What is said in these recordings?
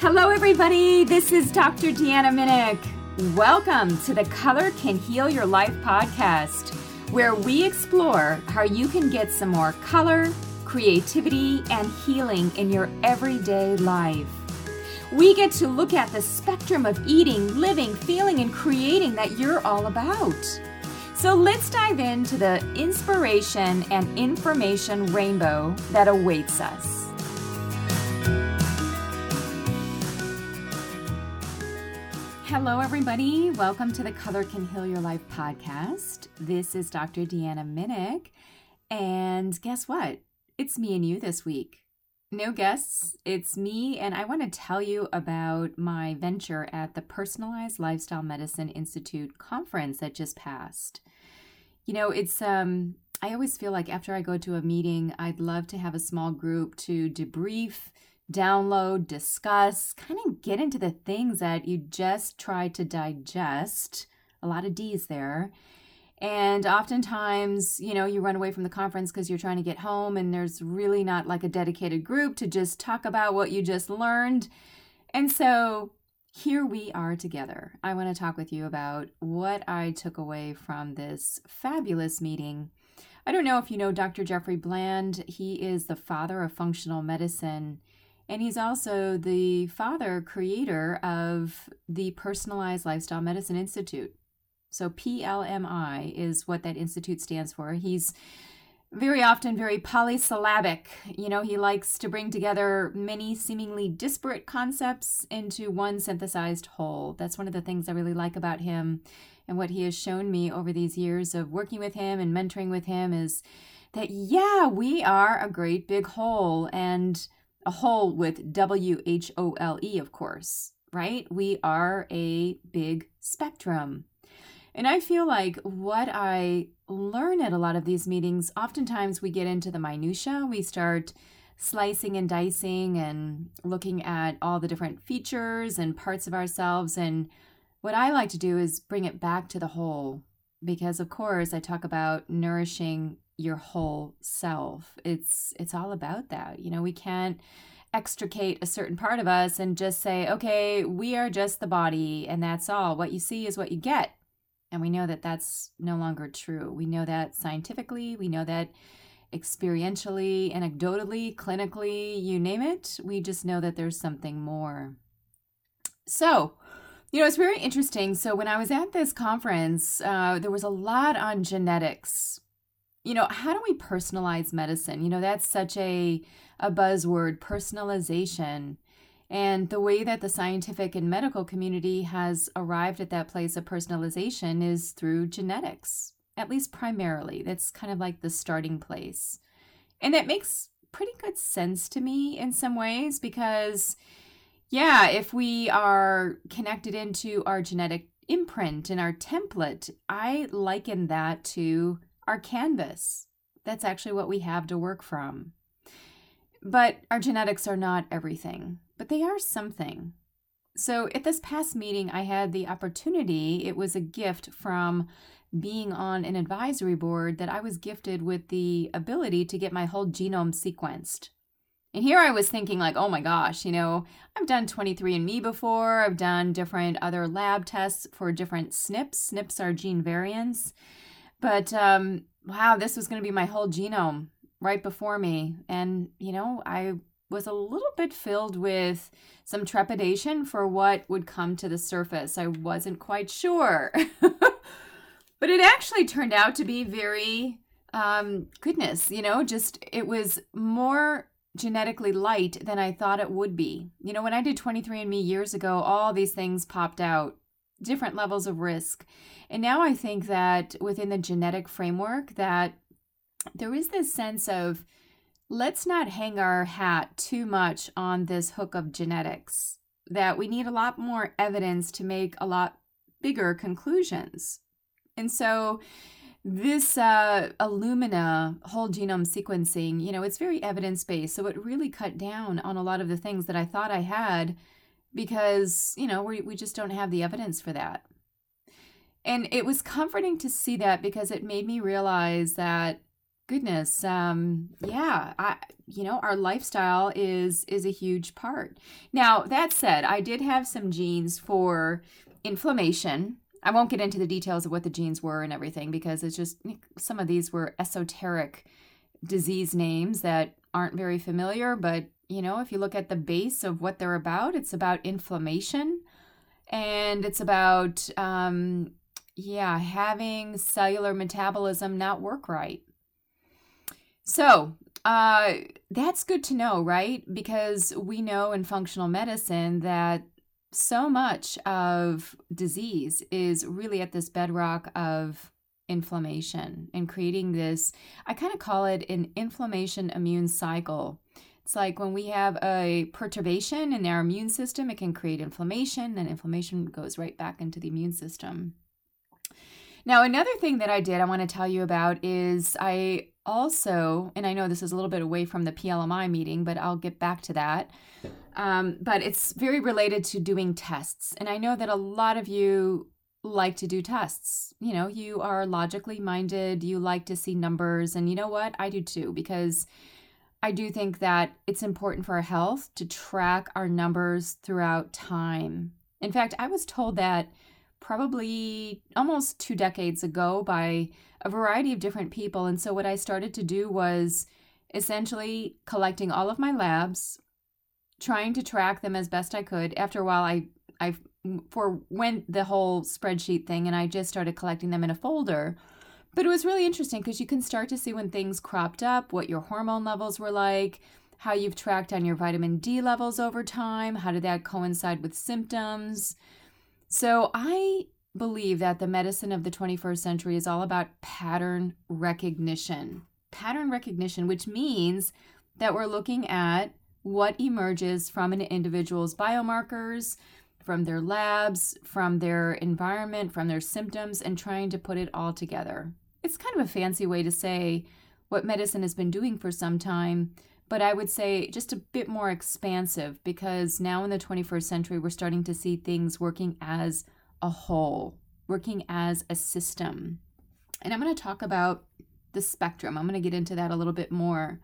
Hello, everybody. This is Dr. Deanna Minnick. Welcome to the Color Can Heal Your Life podcast, where we explore how you can get some more color, creativity, and healing in your everyday life. We get to look at the spectrum of eating, living, feeling, and creating that you're all about. So let's dive into the inspiration and information rainbow that awaits us. Hello, everybody. Welcome to the Color Can Heal Your Life podcast. This is Dr. Deanna Minnick. And guess what? It's me and you this week. No guests. It's me. And I want to tell you about my venture at the Personalized Lifestyle Medicine Institute conference that just passed. You know, it's I always feel like after I go to a meeting, I'd love to have a small group to debrief, download, discuss, kind of get into the things that you just try to digest. A lot of D's there. And oftentimes, you know, you run away from the conference because you're trying to get home and there's really not like a dedicated group to just talk about what you just learned. And so here we are together. I want to talk with you about what I took away from this fabulous meeting. I don't know if you know Dr. Jeffrey Bland. He is the father of functional medicine. And he's also the father creator of the Personalized Lifestyle Medicine Institute. So PLMI is what that institute stands for. He's very often very polysyllabic. You know, he likes to bring together many seemingly disparate concepts into one synthesized whole. That's one of the things I really like about him and what he has shown me over these years of working with him and mentoring with him is that, yeah, we are a great big whole, and a whole with W-H-O-L-E, of course, right? We are a big spectrum. And I feel like what I learn at a lot of these meetings, oftentimes we get into the minutia. We start slicing and dicing and looking at all the different features and parts of ourselves. And what I like to do is bring it back to the whole, because, of course, I talk about nourishing your whole self. It's all about that. You know, we can't extricate a certain part of us and just say, okay, we are just the body and that's all. What you see is what you get. And we know that that's no longer true. We know that scientifically, we know that experientially, anecdotally, clinically, you name it. We just know that there's something more. So, you know, it's very interesting. So when I was at this conference, there was a lot on genetics. You know, how do we personalize medicine? You know, that's such a buzzword, personalization. And the way that the scientific and medical community has arrived at that place of personalization is through genetics, at least primarily. That's kind of like the starting place. And that makes pretty good sense to me in some ways because, yeah, if we are connected into our genetic imprint and our template, I liken that to our canvas. That's actually what we have to work from. But our genetics are not everything, but they are something. So at this past meeting, I had the opportunity, it was a gift from being on an advisory board, that I was gifted with the ability to get my whole genome sequenced. And here I was thinking like, oh my gosh, you know, I've done 23andMe before, I've done different other lab tests for different SNPs. SNPs are gene variants. But wow, this was going to be my whole genome right before me. And, you know, I was a little bit filled with some trepidation for what would come to the surface. I wasn't quite sure. But it actually turned out to be very, goodness, you know, just it was more genetically light than I thought it would be. You know, when I did 23andMe years ago, all these things popped out. Different levels of risk. And now I think that within the genetic framework that there is this sense of let's not hang our hat too much on this hook of genetics, that we need a lot more evidence to make a lot bigger conclusions. And so this Illumina whole genome sequencing, you know, it's very evidence-based. So it really cut down on a lot of the things that I thought I had because, you know, we just don't have the evidence for that. And it was comforting to see that because it made me realize that Goodness. Yeah. Our lifestyle is a huge part. Now, that said, I did have some genes for inflammation. I won't get into the details of what the genes were and everything, because it's just some of these were esoteric disease names that aren't very familiar. But, you know, if you look at the base of what they're about, it's about inflammation, and it's about, having cellular metabolism not work right. So that's good to know, right? Because we know in functional medicine that so much of disease is really at this bedrock of inflammation and creating this, I kind of call it an inflammation immune cycle. It's like when we have a perturbation in our immune system, it can create inflammation, and inflammation goes right back into the immune system. Now, another thing that I want to tell you about is I also, and I know this is a little bit away from the PLMI meeting, but I'll get back to that. But it's very related to doing tests. And I know that a lot of you like to do tests. You know, you are logically minded. You like to see numbers. And you know what? I do too, because I do think that it's important for our health to track our numbers throughout time. In fact, I was told that probably almost 2 decades ago by a variety of different people. And so what I started to do was essentially collecting all of my labs, trying to track them as best I could. After a while, I forwent the whole spreadsheet thing, and I just started collecting them in a folder. But it was really interesting because you can start to see when things cropped up, what your hormone levels were like, how you've tracked on your vitamin D levels over time, how did that coincide with symptoms. So I believe that the medicine of the 21st century is all about pattern recognition, which means that we're looking at what emerges from an individual's biomarkers, from their labs, from their environment, from their symptoms, and trying to put it all together. It's kind of a fancy way to say what medicine has been doing for some time, but I would say just a bit more expansive, because now in the 21st century, we're starting to see things working as a whole, working as a system. And I'm going to talk about the spectrum. I'm going to get into that a little bit more.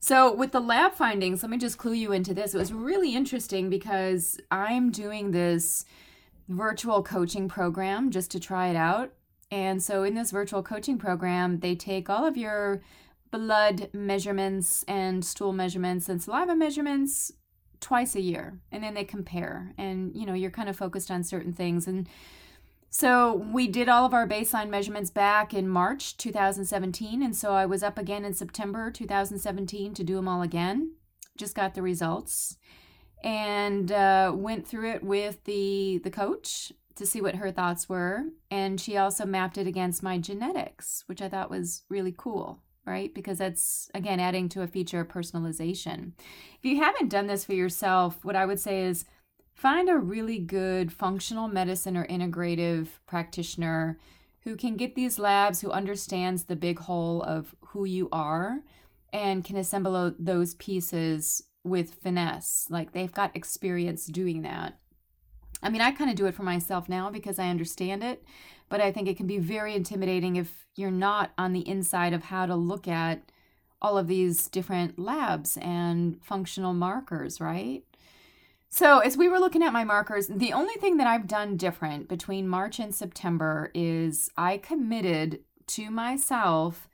So with the lab findings, let me just clue you into this. It was really interesting because I'm doing this virtual coaching program just to try it out. And so in this virtual coaching program, they take all of your blood measurements and stool measurements and saliva measurements twice a year, and then they compare, and you're kind of focused on certain things. And so we did all of our baseline measurements back in March 2017, and so I was up again in September 2017 to do them all again. Just got the results and went through it with the coach to see what her thoughts were, and she also mapped it against my genetics, which I thought was really cool. Right? Because that's, again, adding to a feature of personalization. If you haven't done this for yourself, what I would say is find a really good functional medicine or integrative practitioner who can get these labs, who understands the big whole of who you are, and can assemble those pieces with finesse. Like, they've got experience doing that. I mean, I kind of do it for myself now because I understand it, but I think it can be very intimidating if you're not on the inside of how to look at all of these different labs and functional markers, right? So as we were looking at my markers, the only thing that I've done different between March and September is I committed to myself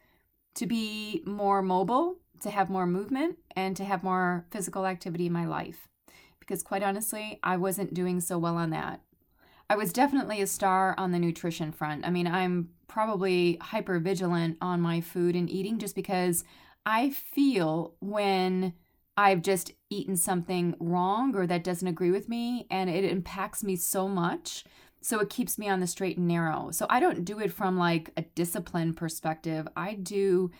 to be more mobile, to have more movement, and to have more physical activity in my life. Because quite honestly, I wasn't doing so well on that. I was definitely a star on the nutrition front. I mean, I'm probably hyper vigilant on my food and eating just because I feel when I've just eaten something wrong or that doesn't agree with me, and it impacts me so much. So it keeps me on the straight and narrow. So I don't do it from like a discipline perspective. I do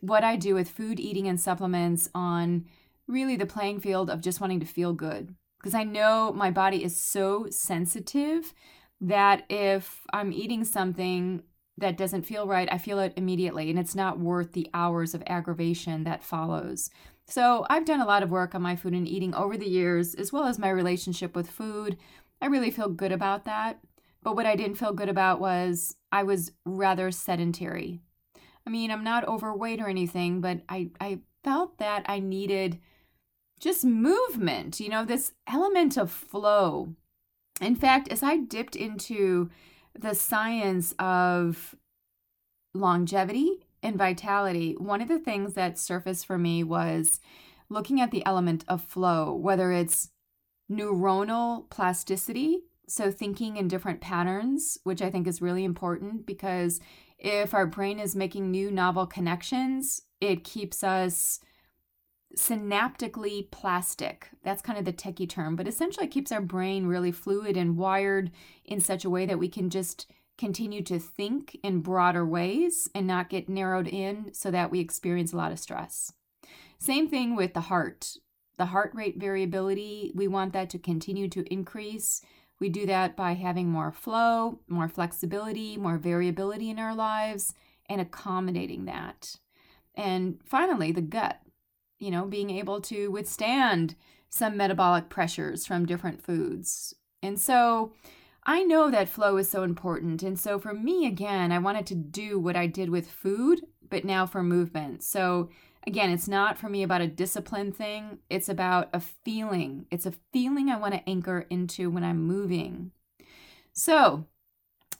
what I do with food, eating, and supplements on really the playing field of just wanting to feel good, because I know my body is so sensitive that if I'm eating something that doesn't feel right, I feel it immediately, and it's not worth the hours of aggravation that follows. So I've done a lot of work on my food and eating over the years, as well as my relationship with food. I really feel good about that. But what I didn't feel good about was I was rather sedentary. I mean, I'm not overweight or anything, but I felt that I needed just movement, you know, this element of flow. In fact, as I dipped into the science of longevity and vitality, one of the things that surfaced for me was looking at the element of flow, whether it's neuronal plasticity, so thinking in different patterns, which I think is really important, because if our brain is making new novel connections, it keeps us synaptically plastic. That's kind of the techie term, but essentially it keeps our brain really fluid and wired in such a way that we can just continue to think in broader ways and not get narrowed in so that we experience a lot of stress. Same thing with the heart. The heart rate variability, we want that to continue to increase. We do that by having more flow, more flexibility, more variability in our lives, and accommodating that. And finally, the gut, you know, being able to withstand some metabolic pressures from different foods. And so I know that flow is so important. And so for me, again, I wanted to do what I did with food, but now for movement. So again, it's not for me about a discipline thing. It's about a feeling. It's a feeling I want to anchor into when I'm moving. So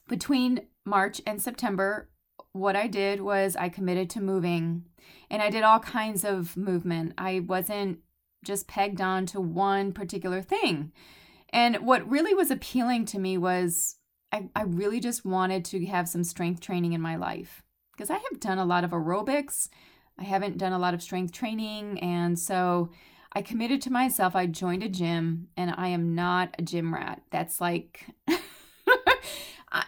between March and September, what I did was I committed to moving, and I did all kinds of movement. I wasn't just pegged on to one particular thing. And what really was appealing to me was I really just wanted to have some strength training in my life, because I have done a lot of aerobics. I haven't done a lot of strength training, and so I committed to myself. I joined a gym, and I am not a gym rat. That's like,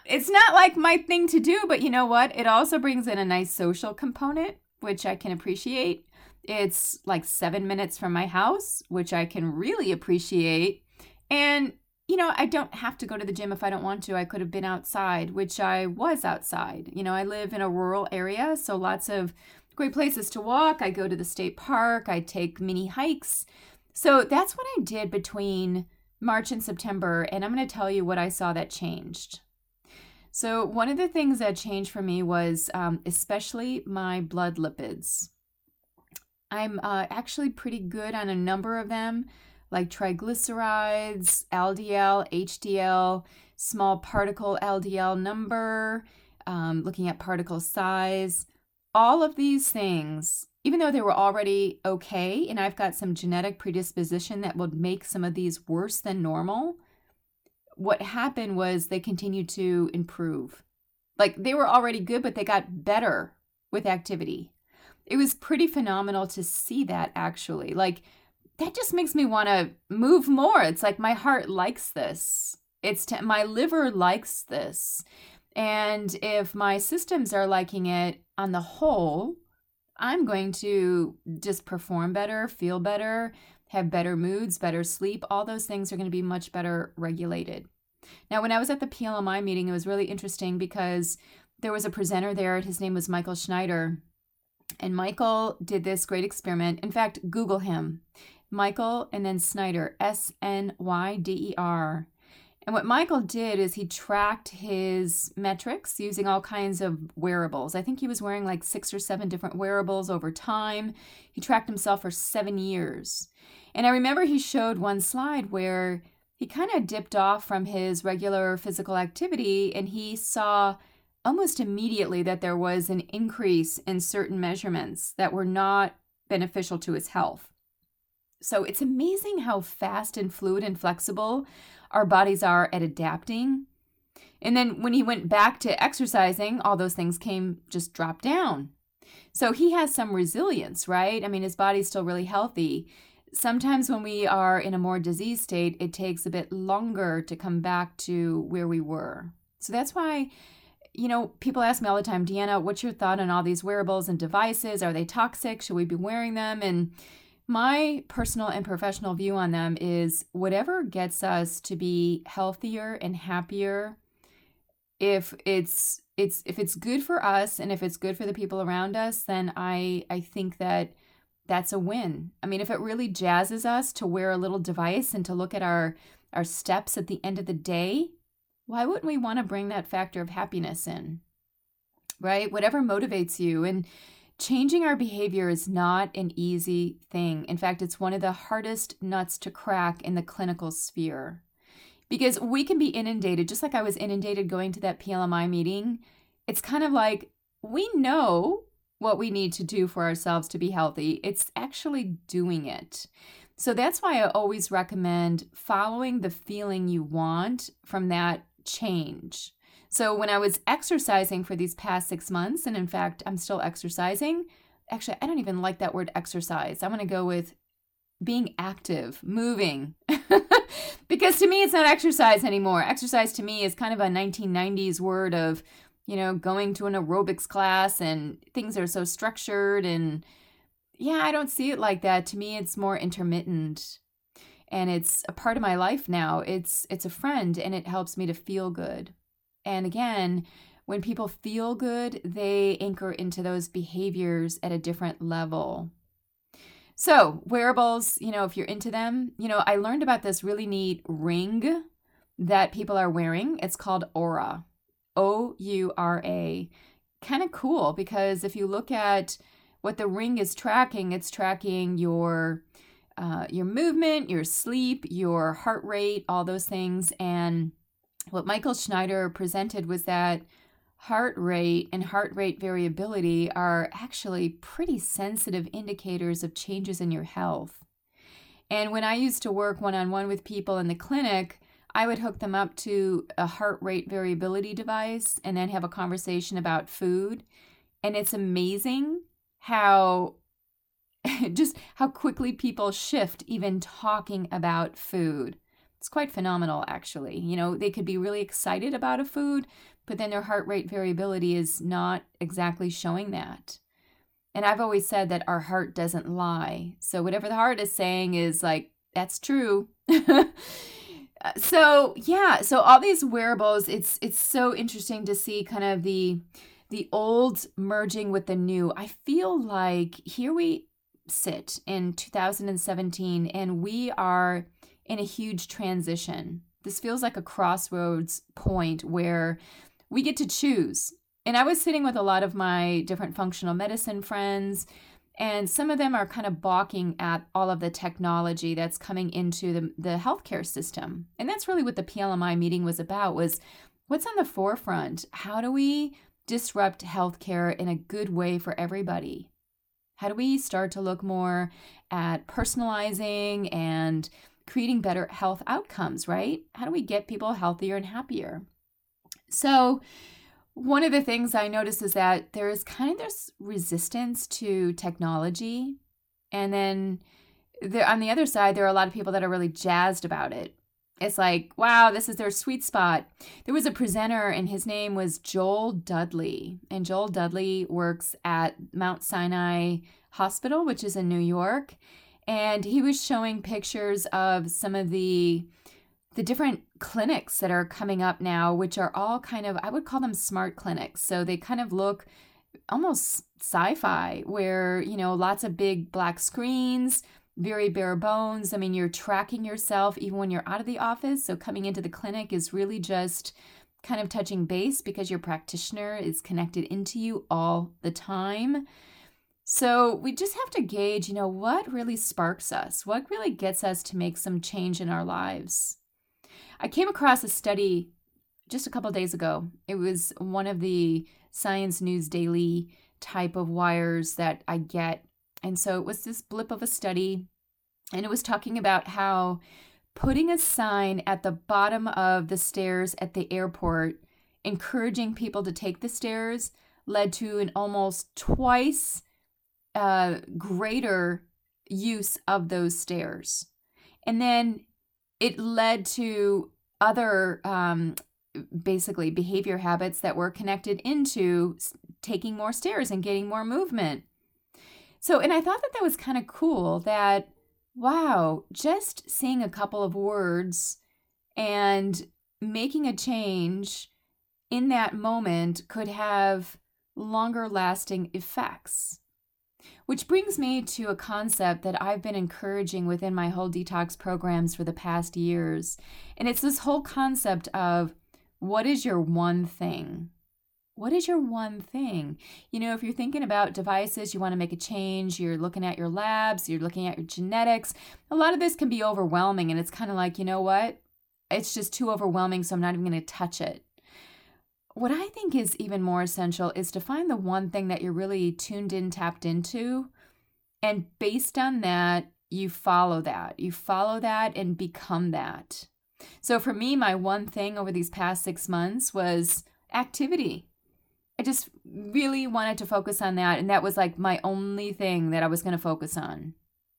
it's not like my thing to do, but you know what? It also brings in a nice social component, which I can appreciate. It's like 7 minutes from my house, which I can really appreciate. And, you know, I don't have to go to the gym if I don't want to. I could have been outside, which I was outside. You know, I live in a rural area, so lots of great places to walk. I go to the state park. I take mini hikes. So that's what I did between March and September, and I'm going to tell you what I saw that changed. So one of the things that changed for me was especially my blood lipids. I'm actually pretty good on a number of them, like triglycerides, LDL, HDL, small particle LDL number, looking at particle size. All of these things, even though they were already okay, and I've got some genetic predisposition that would make some of these worse than normal, what happened was they continued to improve. Like, they were already good, but they got better with activity. It was pretty phenomenal to see that, actually. Like, that just makes me want to move more. It's like my heart likes this. My liver likes this. And if my systems are liking it, on the whole, I'm going to just perform better, feel better, have better moods, better sleep. All those things are going to be much better regulated. Now, when I was at the PLMI meeting, it was really interesting because there was a presenter there. His name was Michael Snyder. And Michael did this great experiment. In fact, Google him. Michael and then Snyder, S-N-Y-D-E-R. And what Michael did is he tracked his metrics using all kinds of wearables. I think he was wearing like 6 or 7 different wearables over time. He tracked himself for 7 years. And I remember he showed one slide where he kind of dipped off from his regular physical activity, and he saw almost immediately that there was an increase in certain measurements that were not beneficial to his health. So it's amazing how fast and fluid and flexible our bodies are at adapting. And then when he went back to exercising, all those things just dropped down. So he has some resilience, right? I mean, his body's still really healthy. Sometimes when we are in a more diseased state, it takes a bit longer to come back to where we were. So that's why, you know, people ask me all the time, Deanna, what's your thought on all these wearables and devices? Are they toxic? Should we be wearing them? And my personal and professional view on them is whatever gets us to be healthier and happier, if it's good for us and if it's good for the people around us, then I think that that's a win. I mean, if it really jazzes us to wear a little device and to look at our steps at the end of the day, why wouldn't we want to bring that factor of happiness in? right? Whatever motivates you. And changing our behavior is not an easy thing. In fact, it's one of the hardest nuts to crack in the clinical sphere, because we can be inundated, just like I was inundated going to that PLMI meeting. It's kind of like, we know what we need to do for ourselves to be healthy. It's actually doing it. So that's why I always recommend following the feeling you want from that change. So when I was exercising for these past 6 months, and in fact, I'm still exercising. Actually, I don't even like that word exercise. I'm going to go with being active, moving, because to me, it's not exercise anymore. Exercise to me is kind of a 1990s word of, you know, going to an aerobics class and things are so structured. And yeah, I don't see it like that. To me, it's more intermittent, and it's a part of my life now. It's a friend, and it helps me to feel good. And again, when people feel good, they anchor into those behaviors at a different level. So wearables, you know, if you're into them, you know, I learned about this really neat ring that people are wearing. It's called Aura, O-U-R-A. Kind of cool, because if you look at what the ring is tracking, it's tracking your movement, your sleep, your heart rate, all those things. And what Michael Snyder presented was that heart rate and heart rate variability are actually pretty sensitive indicators of changes in your health. And when I used to work one-on-one with people in the clinic, I would hook them up to a heart rate variability device and then have a conversation about food. And it's amazing how just how quickly people shift even talking about food. It's quite phenomenal, actually. You know, they could be really excited about a food, but then their heart rate variability is not exactly showing that. And I've always said that our heart doesn't lie. So whatever the heart is saying is like, that's true. So all these wearables, it's so interesting to see kind of the old merging with the new. I feel like here we sit in 2017 and we are in a huge transition. This feels like a crossroads point where we get to choose. And I was sitting with a lot of my different functional medicine friends, and some of them are kind of balking at all of the technology that's coming into the healthcare system. And that's really what the PLMI meeting was about, was what's on the forefront? How do we disrupt healthcare in a good way for everybody? How do we start to look more at personalizing and creating better health outcomes, right? How do we get people healthier and happier? So one of the things I noticed is that there is kind of this resistance to technology. And then on the other side, there are a lot of people that are really jazzed about it. It's like, wow, this is their sweet spot. There was a presenter and his name was Joel Dudley. And Joel Dudley works at Mount Sinai Hospital, which is in New York. And he was showing pictures of some of the different clinics that are coming up now, which are all kind of, I would call them smart clinics. So they kind of look almost sci-fi, where, you know, lots of big black screens, very bare bones. I mean, you're tracking yourself even when you're out of the office. So coming into the clinic is really just kind of touching base, because your practitioner is connected into you all the time. So we just have to gauge, you know, what really sparks us, what really gets us to make some change in our lives. I came across a study just a couple of days ago. It was one of the Science News Daily type of wires that I get. And so it was this blip of a study, and it was talking about how putting a sign at the bottom of the stairs at the airport, encouraging people to take the stairs, led to an almost twice greater use of those stairs. And then it led to other basically behavior habits that were connected into taking more stairs and getting more movement. So, and I thought that was kind of cool that, wow, just seeing a couple of words and making a change in that moment could have longer lasting effects. Which brings me to a concept that I've been encouraging within my whole detox programs for the past years. And it's this whole concept of, what is your one thing? What is your one thing? You know, if you're thinking about devices, you want to make a change, you're looking at your labs, you're looking at your genetics, a lot of this can be overwhelming, and it's kind of like, you know what? It's just too overwhelming, so I'm not even going to touch it. What I think is even more essential is to find the one thing that you're really tuned in, tapped into, and based on that, you follow that. You follow that and become that. So for me, my one thing over these past 6 months was activity. I just really wanted to focus on that, and that was like my only thing that I was going to focus on,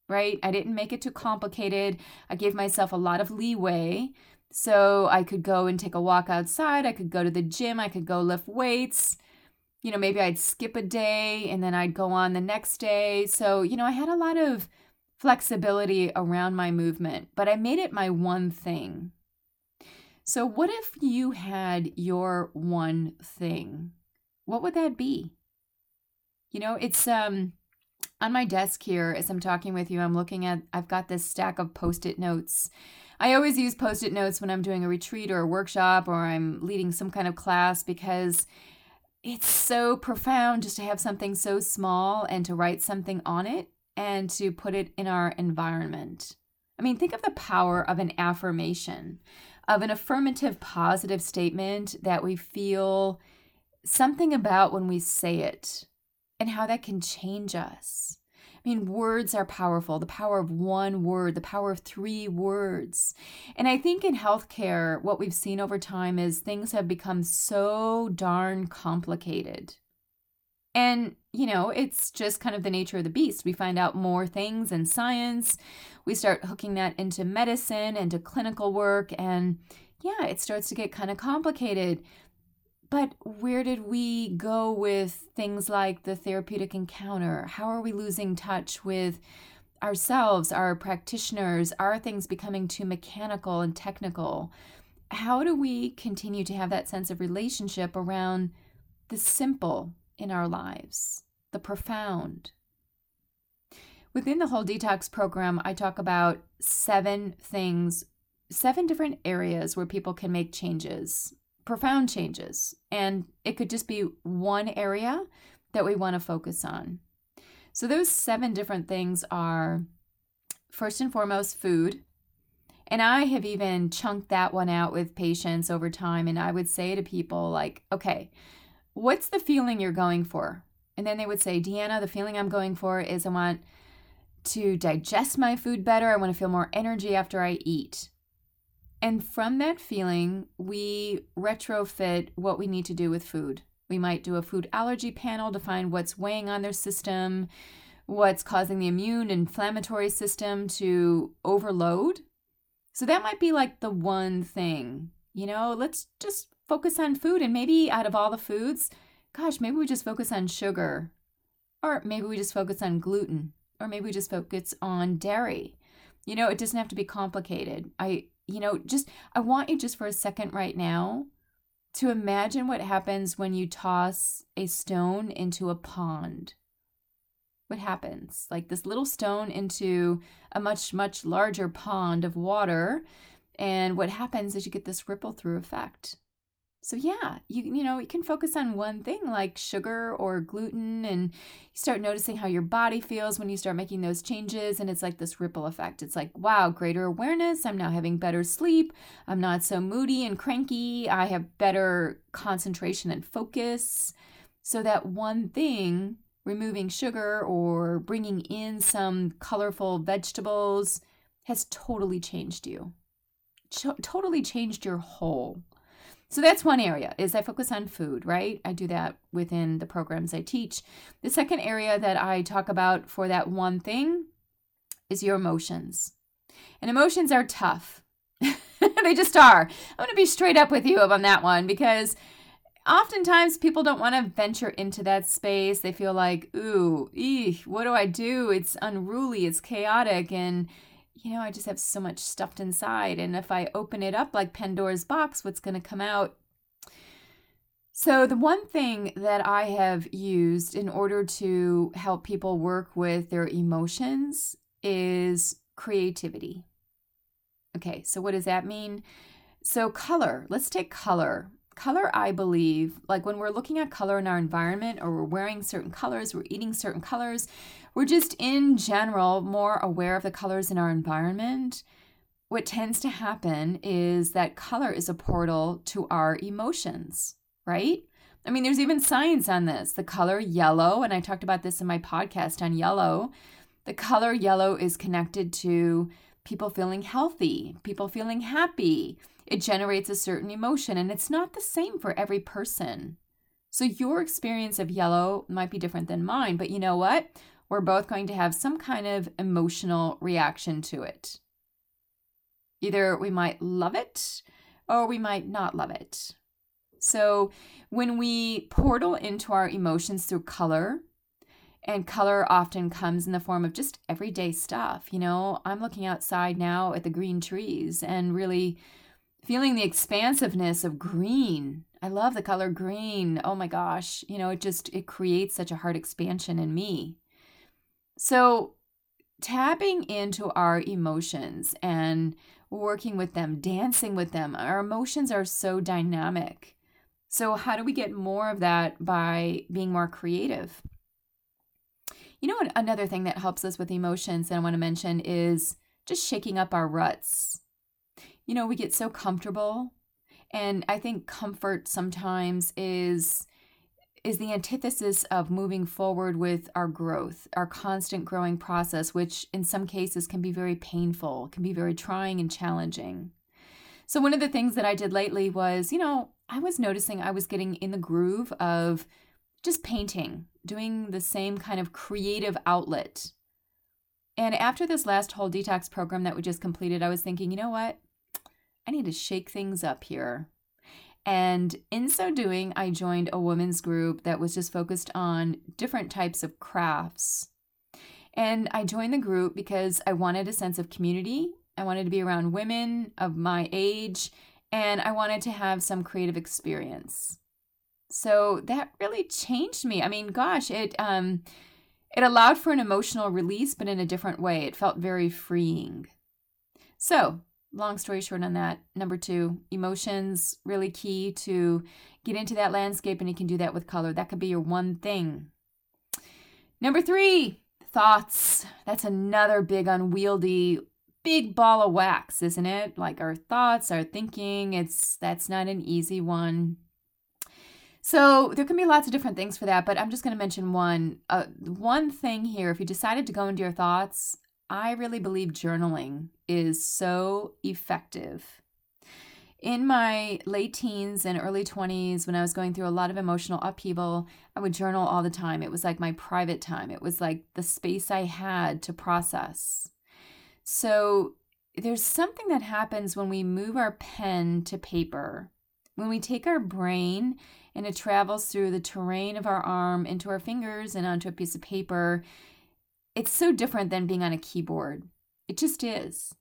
right? I didn't make it too complicated. I gave myself a lot of leeway, so I could go and take a walk outside. I could go to the gym. I could go lift weights. You know, maybe I'd skip a day, and then I'd go on the next day. So, you know, I had a lot of flexibility around my movement, but I made it my one thing. So what if you had your one thing? What would that be? You know, it's on my desk here as I'm talking with you, I'm looking at, I've got this stack of Post-it notes. I always use Post-it notes when I'm doing a retreat or a workshop or I'm leading some kind of class because it's so profound just to have something so small and to write something on it and to put it in our environment. I mean, think of the power of an affirmation, of an affirmative positive statement that we feel something about when we say it and how that can change us. I mean, words are powerful, the power of one word, the power of three words. And I think in healthcare, what we've seen over time is things have become so darn complicated. And, you know, it's just kind of the nature of the beast. We find out more things in science. We start hooking that into medicine, into clinical work. And yeah, it starts to get kind of complicated. But where did we go with things like the therapeutic encounter? How are we losing touch with ourselves, our practitioners? Are things becoming too mechanical and technical? How do we continue to have that sense of relationship around the simple in our lives, the profound? Within the whole detox program, I talk about 7 things, 7 different areas where people can make changes. Profound changes, and it could just be one area that we want to focus on. So those 7 different things are, first and foremost, food. And I have even chunked that one out with patients over time, and I would say to people like, okay, what's the feeling you're going for? And then they would say, Deanna, the feeling I'm going for is I want to digest my food better. I want to feel more energy after I eat. And from that feeling, we retrofit what we need to do with food. We might do a food allergy panel to find what's weighing on their system, what's causing the immune inflammatory system to overload. So that might be like the one thing, you know, let's just focus on food. And maybe out of all the foods, gosh, maybe we just focus on sugar, or maybe we just focus on gluten, or maybe we just focus on dairy. You know, it doesn't have to be complicated. I want you just for a second right now to imagine what happens when you toss a stone into a pond. What happens? Like this little stone into a much, much larger pond of water. And what happens is you get this ripple through effect. So yeah, you can focus on one thing like sugar or gluten, and you start noticing how your body feels when you start making those changes, and it's like this ripple effect. It's like, wow, greater awareness. I'm now having better sleep. I'm not so moody and cranky. I have better concentration and focus. So that one thing, removing sugar or bringing in some colorful vegetables, has totally changed you. Totally changed your whole. So that's one area, is I focus on food, right? I do that within the programs I teach. The second area that I talk about for that one thing is your emotions. And emotions are tough. They just are. I'm going to be straight up with you on that one, because oftentimes people don't want to venture into that space. They feel like, what do I do? It's unruly, it's chaotic, and you know, I just have so much stuffed inside. And if I open it up like Pandora's box, what's going to come out? So the one thing that I have used in order to help people work with their emotions is creativity. Okay, so what does that mean? So color. Let's take color. Color, I believe, like when we're looking at color in our environment, or we're wearing certain colors, we're eating certain colors, we're just in general more aware of the colors in our environment. What tends to happen is that color is a portal to our emotions, right? I mean, there's even science on this. The color yellow, and I talked about this in my podcast on yellow, the color yellow is connected to people feeling healthy, people feeling happy. It generates a certain emotion, and it's not the same for every person. So your experience of yellow might be different than mine, but you know what? We're both going to have some kind of emotional reaction to it. Either we might love it or we might not love it. So when we portal into our emotions through color, and color often comes in the form of just everyday stuff. You know, I'm looking outside now at the green trees and really feeling the expansiveness of green. I love the color green. Oh my gosh. You know, it creates such a heart expansion in me. So tapping into our emotions and working with them, dancing with them. Our emotions are so dynamic. So how do we get more of that by being more creative? You know, another thing that helps us with emotions that I want to mention is just shaking up our ruts. You know, we get so comfortable, and I think comfort sometimes is the antithesis of moving forward with our growth, our constant growing process, which in some cases can be very painful, can be very trying and challenging. So one of the things that I did lately was, you know, I was noticing I was getting in the groove of just painting, doing the same kind of creative outlet. And after this last whole detox program that we just completed, I was thinking, you know what? I need to shake things up here. And in so doing, I joined a women's group that was just focused on different types of crafts. And I joined the group because I wanted a sense of community. I wanted to be around women of my age, and I wanted to have some creative experience. So that really changed me. I mean, gosh, it allowed for an emotional release, but in a different way. It felt very freeing. So long story short on that, number 2, emotions, really key to get into that landscape, and you can do that with color. That could be your one thing. Number 3, thoughts. That's another big unwieldy, big ball of wax, isn't it? Like our thoughts, our thinking, that's not an easy one. So there can be lots of different things for that, but I'm just going to mention one thing here. If you decided to go into your thoughts, I really believe journaling is so effective. In my late teens and early 20s, when I was going through a lot of emotional upheaval, I would journal all the time. It was like my private time. It was like the space I had to process. So there's something that happens when we move our pen to paper. When we take our brain and it travels through the terrain of our arm into our fingers and onto a piece of paper, it's so different than being on a keyboard. It just is.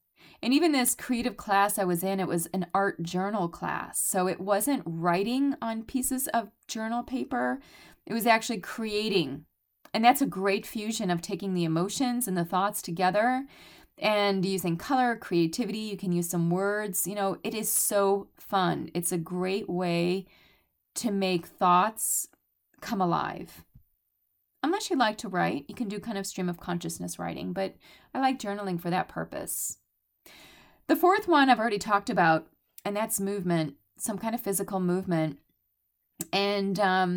And even this creative class I was in, it was an art journal class. So it wasn't writing on pieces of journal paper. It was actually creating. And that's a great fusion of taking the emotions and the thoughts together and using color, creativity. You can use some words. You know, it is so fun. It's a great way to make thoughts come alive. Unless you like to write, you can do kind of stream of consciousness writing, but I like journaling for that purpose. The 4th one I've already talked about, and that's movement, some kind of physical movement. And,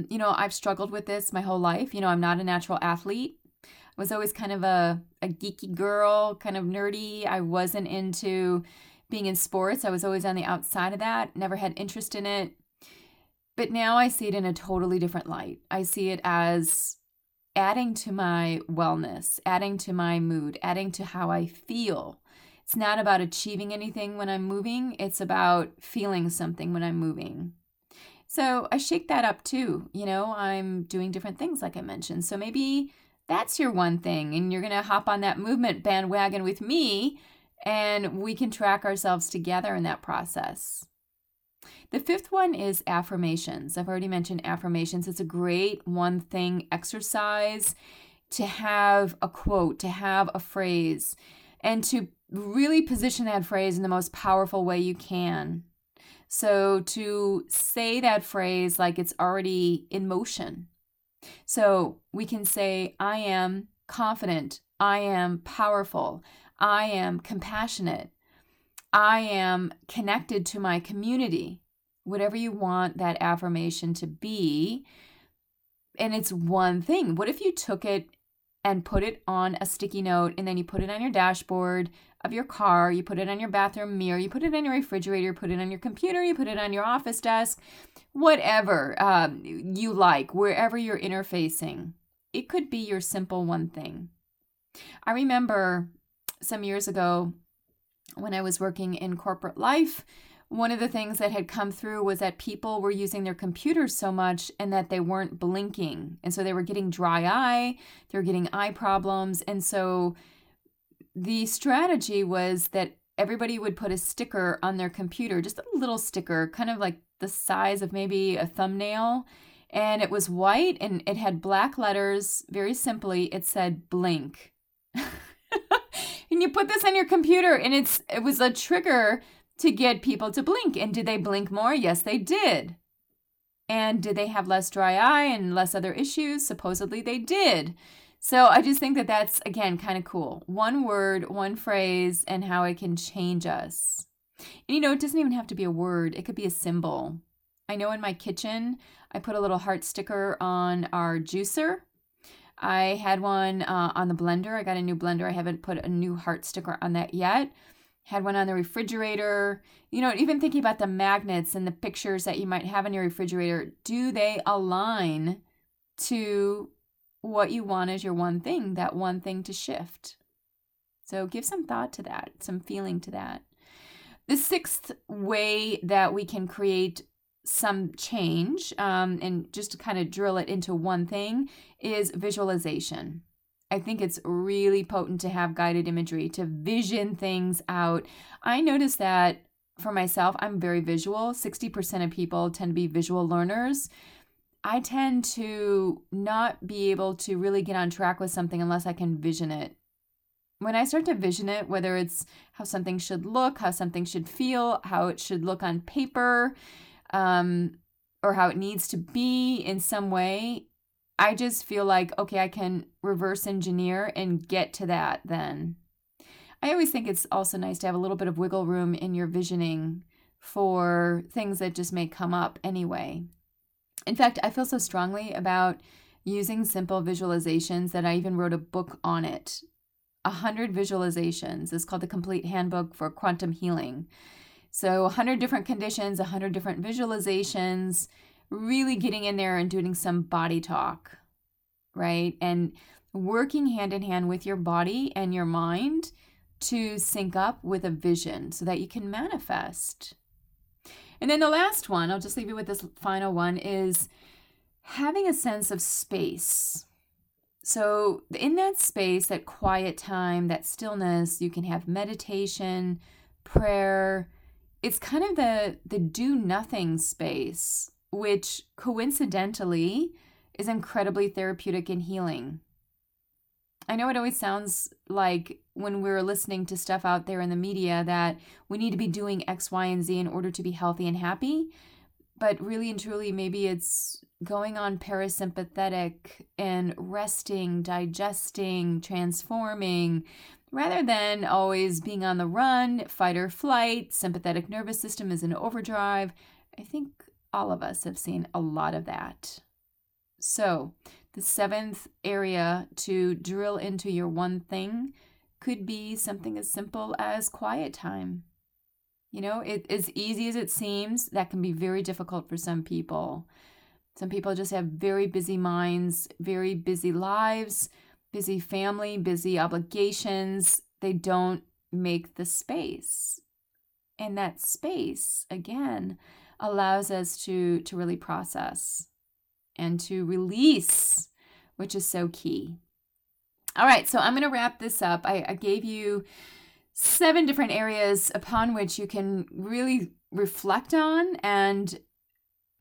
you know, I've struggled with this my whole life. You know, I'm not a natural athlete. I was always kind of a geeky girl, kind of nerdy. I wasn't into being in sports. I was always on the outside of that, never had interest in it. But now I see it in a totally different light. I see it as adding to my wellness, adding to my mood, adding to how I feel. It's not about achieving anything when I'm moving. It's about feeling something when I'm moving. So I shake that up too. You know, I'm doing different things like I mentioned. So maybe that's your one thing, and you're going to hop on that movement bandwagon with me, and we can track ourselves together in that process. The 5th one is affirmations. I've already mentioned affirmations. It's a great one thing exercise to have a quote, to have a phrase, and to really position that phrase in the most powerful way you can. So to say that phrase like it's already in motion. So we can say, I am confident, I am powerful, I am compassionate, I am connected to my community, whatever you want that affirmation to be. And it's one thing. What if you took it and put it on a sticky note, and then you put it on your dashboard of your car, you put it on your bathroom mirror, you put it on your refrigerator, put it on your computer, you put it on your office desk, whatever you like, wherever you're interfacing. It could be your simple one thing. I remember some years ago when I was working in corporate life, one of the things that had come through was that people were using their computers so much and that they weren't blinking. And so they were getting dry eye, they were getting eye problems. And so the strategy was that everybody would put a sticker on their computer, just a little sticker, kind of like the size of maybe a thumbnail. And it was white and it had black letters. Very simply, it said blink. And you put this on your computer, and it was a trigger to get people to blink. And did they blink more? Yes, they did. And did they have less dry eye and less other issues? Supposedly they did. So I just think that that's, again, kind of cool. One word, one phrase, and how it can change us. And you know, it doesn't even have to be a word. It could be a symbol. I know in my kitchen, I put a little heart sticker on our juicer. I had one on the blender. I got a new blender. I haven't put a new heart sticker on that yet. Had one on the refrigerator. You know, even thinking about the magnets and the pictures that you might have in your refrigerator, do they align to what you want as your one thing, that one thing to shift? So give some thought to that, some feeling to that. The sixth way that we can create some change, and just to kind of drill it into one thing, is visualization. I think it's really potent to have guided imagery, to vision things out. I noticed that for myself, I'm very visual. 60% of people tend to be visual learners. I tend to not be able to really get on track with something unless I can vision it. When I start to vision it, whether it's how something should look, how something should feel, how it should look on paper, or how it needs to be in some way, I just feel like, okay, I can reverse engineer and get to that then. I always think it's also nice to have a little bit of wiggle room in your visioning for things that just may come up anyway. In fact, I feel so strongly about using simple visualizations that I even wrote a book on it. 100 visualizations. It's called The Complete Handbook for Quantum Healing. So 100 different conditions, 100 different visualizations, really getting in there and doing some body talk, right? And working hand in hand with your body and your mind to sync up with a vision so that you can manifest. And then the last one, I'll just leave you with this final one, is having a sense of space. So in that space, that quiet time, that stillness, you can have meditation, prayer. It's kind of the do nothing space, which coincidentally is incredibly therapeutic and healing. I know it always sounds like when we're listening to stuff out there in the media that we need to be doing X, Y, and Z in order to be healthy and happy. But really and truly, maybe it's going on parasympathetic and resting, digesting, transforming, rather than always being on the run, fight or flight, sympathetic nervous system is in overdrive. I think all of us have seen a lot of that. So the seventh area to drill into your one thing could be something as simple as quiet time. You know, it as easy as it seems, that can be very difficult for some people. Some people just have very busy minds, very busy lives, busy family, busy obligations. They don't make the space. And that space, again, allows us to really process and to release, which is so key. All right, so I'm going to wrap this up. I gave you 7 different areas upon which you can really reflect on and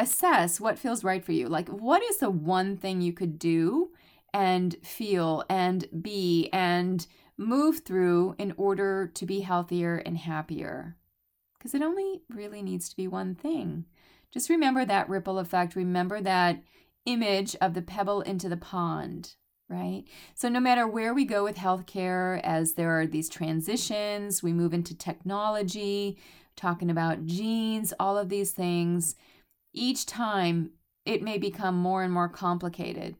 assess what feels right for you. Like, what is the one thing you could do and feel and be and move through in order to be healthier and happier? because it only really needs to be one thing. Just remember that ripple effect. Remember that image of the pebble into the pond, right? So no matter where we go with healthcare, as there are these transitions, we move into technology, talking about genes, all of these things, each time it may become more and more complicated.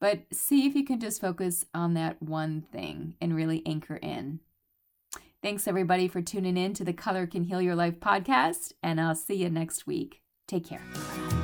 But see if you can just focus on that one thing and really anchor in. Thanks, everybody, for tuning in to the Color Can Heal Your Life podcast, and I'll see you next week. Take care.